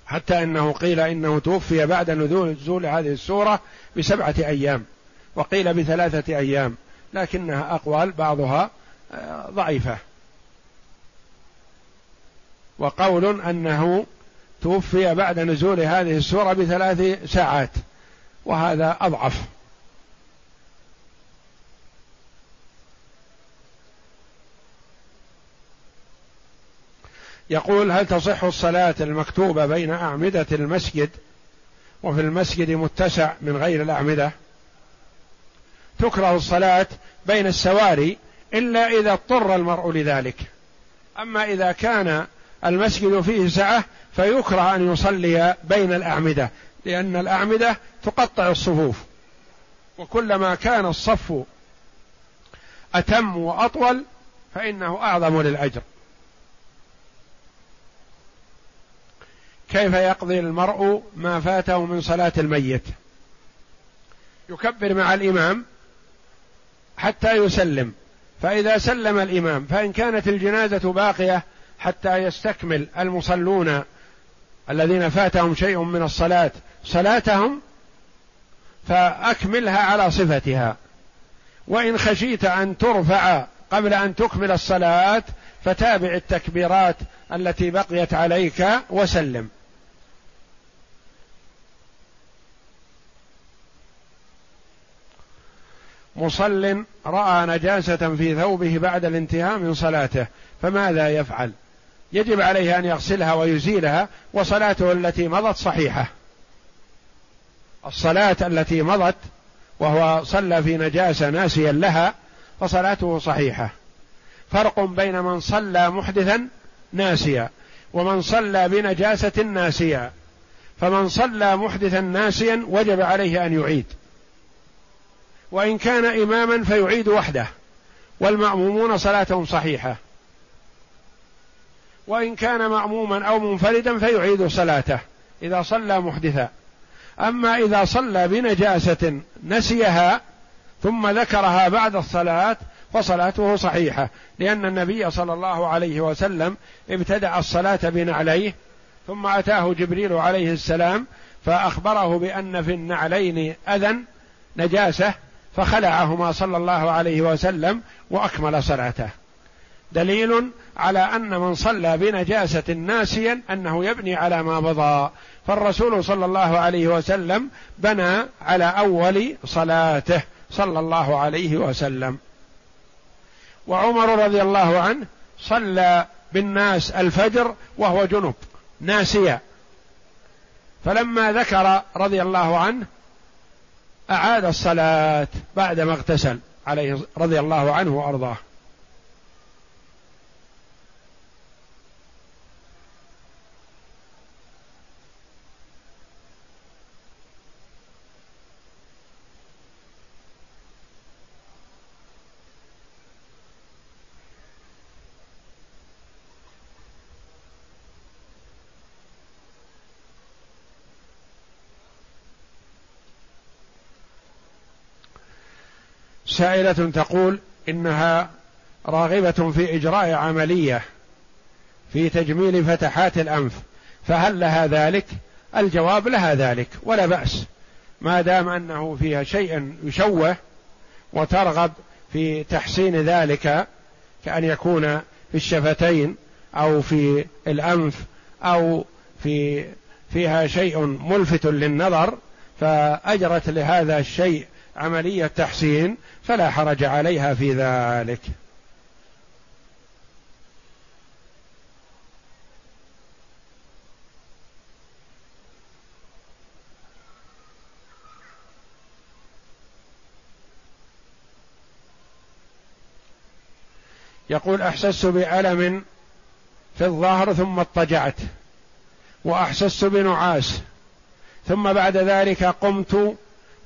حتى أنه قيل إنه توفي بعد نزول هذه السورة بسبعة أيام، وقيل بثلاثة أيام، لكنها أقوال بعضها ضعيفة. وقول أنه توفي بعد نزول هذه السورة بثلاث ساعات، وهذا أضعف. يقول: هل تصح الصلاة المكتوبة بين أعمدة المسجد وفي المسجد متسع من غير الأعمدة؟ تكره الصلاة بين السواري إلا إذا اضطر المرء لذلك، أما إذا كان المسجد فيه سعة فيكره أن يصلي بين الأعمدة، لأن الأعمدة تقطع الصفوف، وكلما كان الصف أتم وأطول فإنه أعظم للأجر. كيف يقضي المرء ما فاته من صلاة الميت؟ يكبر مع الإمام حتى يسلم، فإذا سلم الإمام، فإن كانت الجنازة باقية حتى يستكمل المصلون الذين فاتهم شيء من الصلاة صلاتهم، فأكملها على صفتها، وإن خشيت أن ترفع قبل أن تكمل الصلاة فتابع التكبيرات التي بقيت عليك وسلم. مصل رأى نجاسة في ثوبه بعد الانتهاء من صلاته فماذا يفعل؟ يجب عليه أن يغسلها ويزيلها، وصلاته التي مضت صحيحة. الصلاة التي مضت وهو صلى في نجاسة ناسيا لها فصلاته صحيحة. فرق بين من صلى محدثا ناسيا ومن صلى بنجاسة ناسيا. فمن صلى محدثا ناسيا وجب عليه أن يعيد، وإن كان إماما فيعيد وحده والمأمومون صلاتهم صحيحة، وإن كان مأموما أو منفردا فيعيد صلاته إذا صلى محدثا. أما إذا صلى بنجاسة نسيها ثم ذكرها بعد الصلاة فصلاته صحيحة، لأن النبي صلى الله عليه وسلم ابتدأ الصلاة بنعليه، ثم أتاه جبريل عليه السلام فأخبره بأن في النعلين أذى نجاسة فخلعهما صلى الله عليه وسلم وأكمل صلاته. دليل على أن من صلى بنجاسة ناسيا أنه يبني على ما مضى، فالرسول صلى الله عليه وسلم بنى على أول صلاته صلى الله عليه وسلم. وعمر رضي الله عنه صلى بالناس الفجر وهو جنب ناسيا، فلما ذكر رضي الله عنه أعاد الصلاة بعدما اغتسل عليه رضي الله عنه وأرضاه. سائلة تقول إنها راغبة في إجراء عملية في تجميل فتحات الأنف، فهل لها ذلك؟ الجواب لها ذلك ولا بأس، ما دام أنه فيها شيء يشوه وترغب في تحسين ذلك، كأن يكون في الشفتين أو في الأنف أو في فيها شيء ملفت للنظر، فأجرت لهذا الشيء عملية تحسين فلا حرج عليها في ذلك. يقول أحسست بألم في الظهر ثم اضطجعت، وأحسست بنعاس، ثم بعد ذلك قمت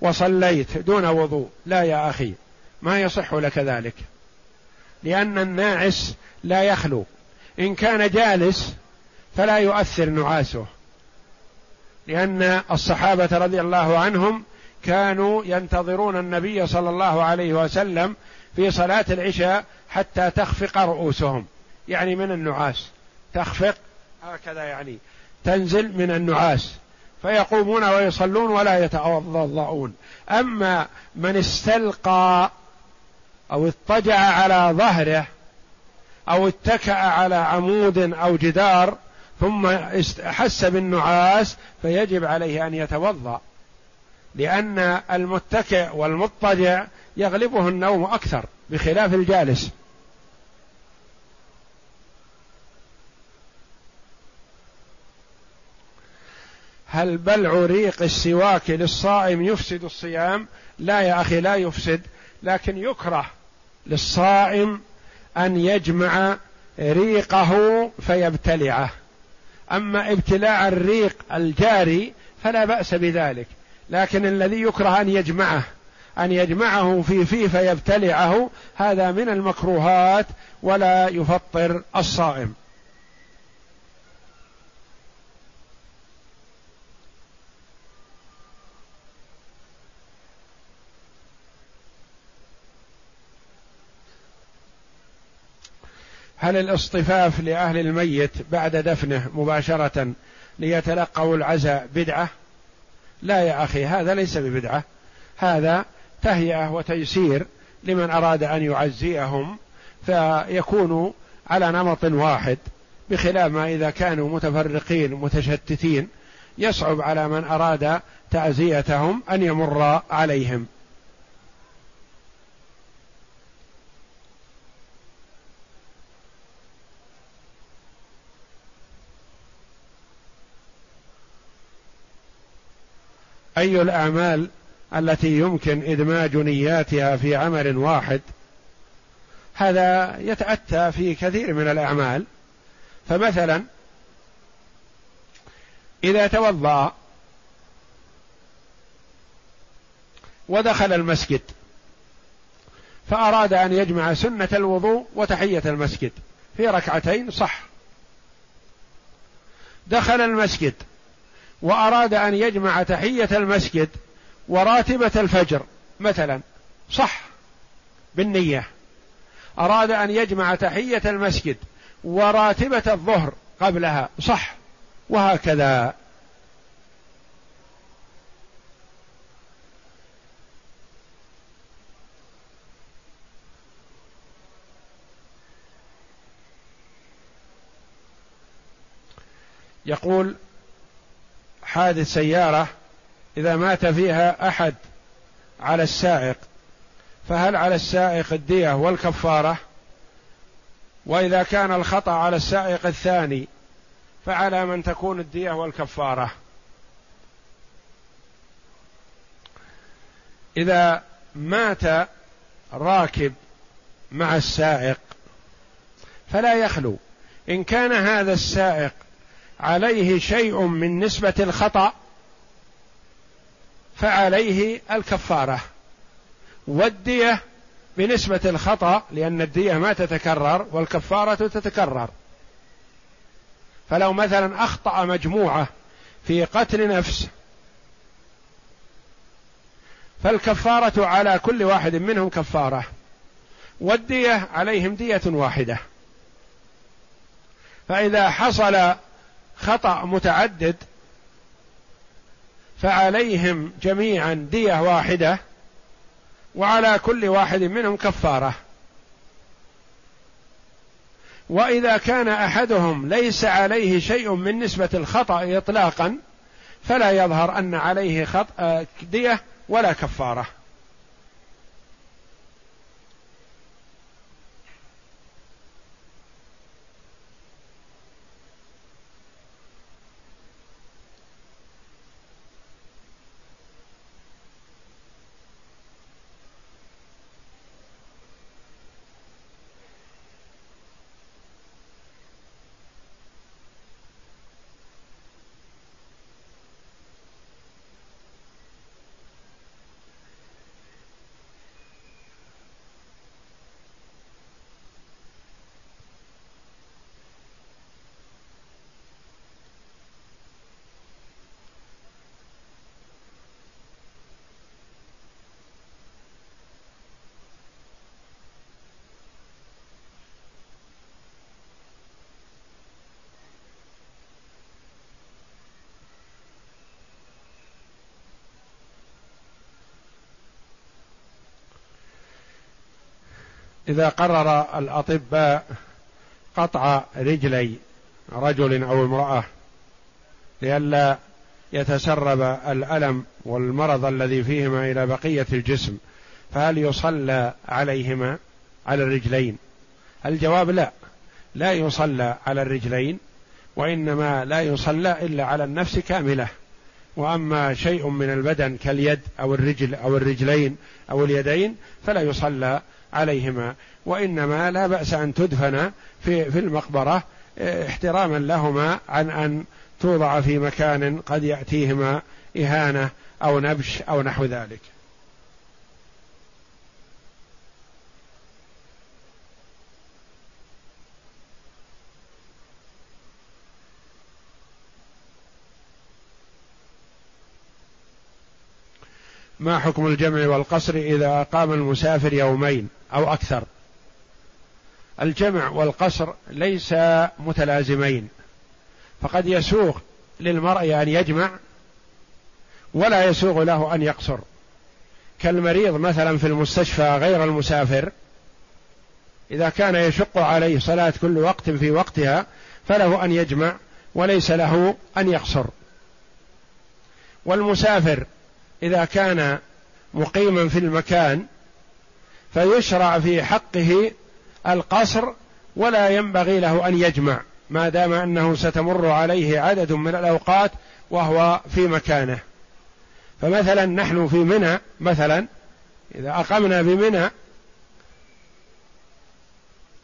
وصليت دون وضوء. لا يا أخي، ما يصح لك ذلك، لأن الناعس لا يخلو، إن كان جالس فلا يؤثر نعاسه، لأن الصحابة رضي الله عنهم كانوا ينتظرون النبي صلى الله عليه وسلم في صلاة العشاء حتى تخفق رؤوسهم، يعني من النعاس، تخفق هكذا يعني تنزل من النعاس، فيقومون ويصلون ولا يتوضؤون. أما من استلقى أو اضطجع على ظهره أو اتكأ على عمود أو جدار ثم حس بالنعاس فيجب عليه أن يتوضأ، لأن المتكئ والمضطجع يغلبه النوم أكثر بخلاف الجالس. هل بلع ريق السواك للصائم يفسد الصيام؟ لا يا أخي، لا يفسد، لكن يكره للصائم أن يجمع ريقه فيبتلعه. أما ابتلاع الريق الجاري فلا بأس بذلك، لكن الذي يكره أن يجمعه أن يجمعه في فيه فيبتلعه، هذا من المكروهات ولا يفطر الصائم. هل الاصطفاف لأهل الميت بعد دفنه مباشرة ليتلقوا العزاء بدعة؟ لا يا أخي، هذا ليس ببدعة، هذا تهيئة وتيسير لمن أراد أن يعزيهم، فيكون على نمط واحد، بخلاف ما إذا كانوا متفرقين متشتتين يصعب على من أراد تعزيتهم أن يمر عليهم. أي الأعمال التي يمكن إدماج نياتها في عمل واحد؟ هذا يتأتى في كثير من الأعمال. فمثلا إذا توضأ ودخل المسجد فأراد أن يجمع سنة الوضوء وتحية المسجد في ركعتين صح. دخل المسجد وأراد أن يجمع تحية المسجد وراتبة الفجر مثلا صح بالنية. أراد أن يجمع تحية المسجد وراتبة الظهر قبلها صح، وهكذا. يقول حادث سيارة إذا مات فيها أحد على السائق فهل على السائق الدية والكفارة؟ وإذا كان الخطأ على السائق الثاني فعلى من تكون الدية والكفارة؟ إذا مات راكب مع السائق فلا يخلو، إن كان هذا السائق عليه شيء من نسبة الخطأ فعليه الكفارة، والدية بنسبة الخطأ لأن الدية ما تتكرر والكفارة تتكرر. فلو مثلا أخطأ مجموعة في قتل نفس فالكفارة على كل واحد منهم كفارة، والدية عليهم دية واحدة. فإذا حصل خطأ متعدد فعليهم جميعا دية واحدة وعلى كل واحد منهم كفارة. وإذا كان أحدهم ليس عليه شيء من نسبة الخطأ إطلاقا فلا يظهر أن عليه خطأ دية ولا كفارة. إذا قرر الأطباء قطع رجلي رجل أو امرأة لئلا يتسرب الألم والمرض الذي فيهما إلى بقية الجسم، فهل يصلى عليهما على الرجلين؟ الجواب لا، لا يصلى على الرجلين، وإنما لا يصلى إلا على النفس كاملة. وأما شيء من البدن كاليد أو الرجل أو الرجلين أو اليدين فلا يصلى عليهما، وإنما لا بأس أن تدفن في في المقبرة احتراما لهما عن أن توضع في مكان قد يأتيهما إهانة أو نبش أو نحو ذلك. ما حكم الجمع والقصر إذا أقام المسافر يومين أو أكثر؟ الجمع والقصر ليس متلازمين، فقد يسوغ للمرء أن يجمع ولا يسوغ له أن يقصر، كالمريض مثلا في المستشفى غير المسافر إذا كان يشق عليه صلاة كل وقت في وقتها فله أن يجمع وليس له أن يقصر. والمسافر إذا كان مقيما في المكان فيشرع في حقه القصر ولا ينبغي له أن يجمع ما دام أنه ستمر عليه عدد من الأوقات وهو في مكانه. فمثلا نحن في منى مثلا إذا أقمنا بمنى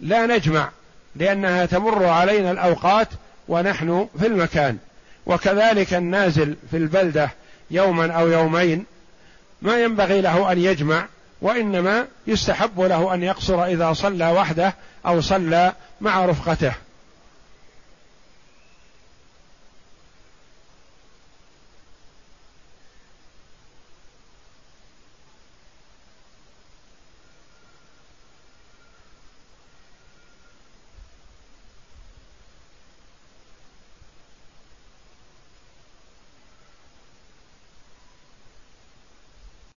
لا نجمع لأنها تمر علينا الأوقات ونحن في المكان، وكذلك النازل في البلدة يوما أو يومين ما ينبغي له أن يجمع، وإنما يستحب له أن يقصر إذا صلى وحده أو صلى مع رفقته.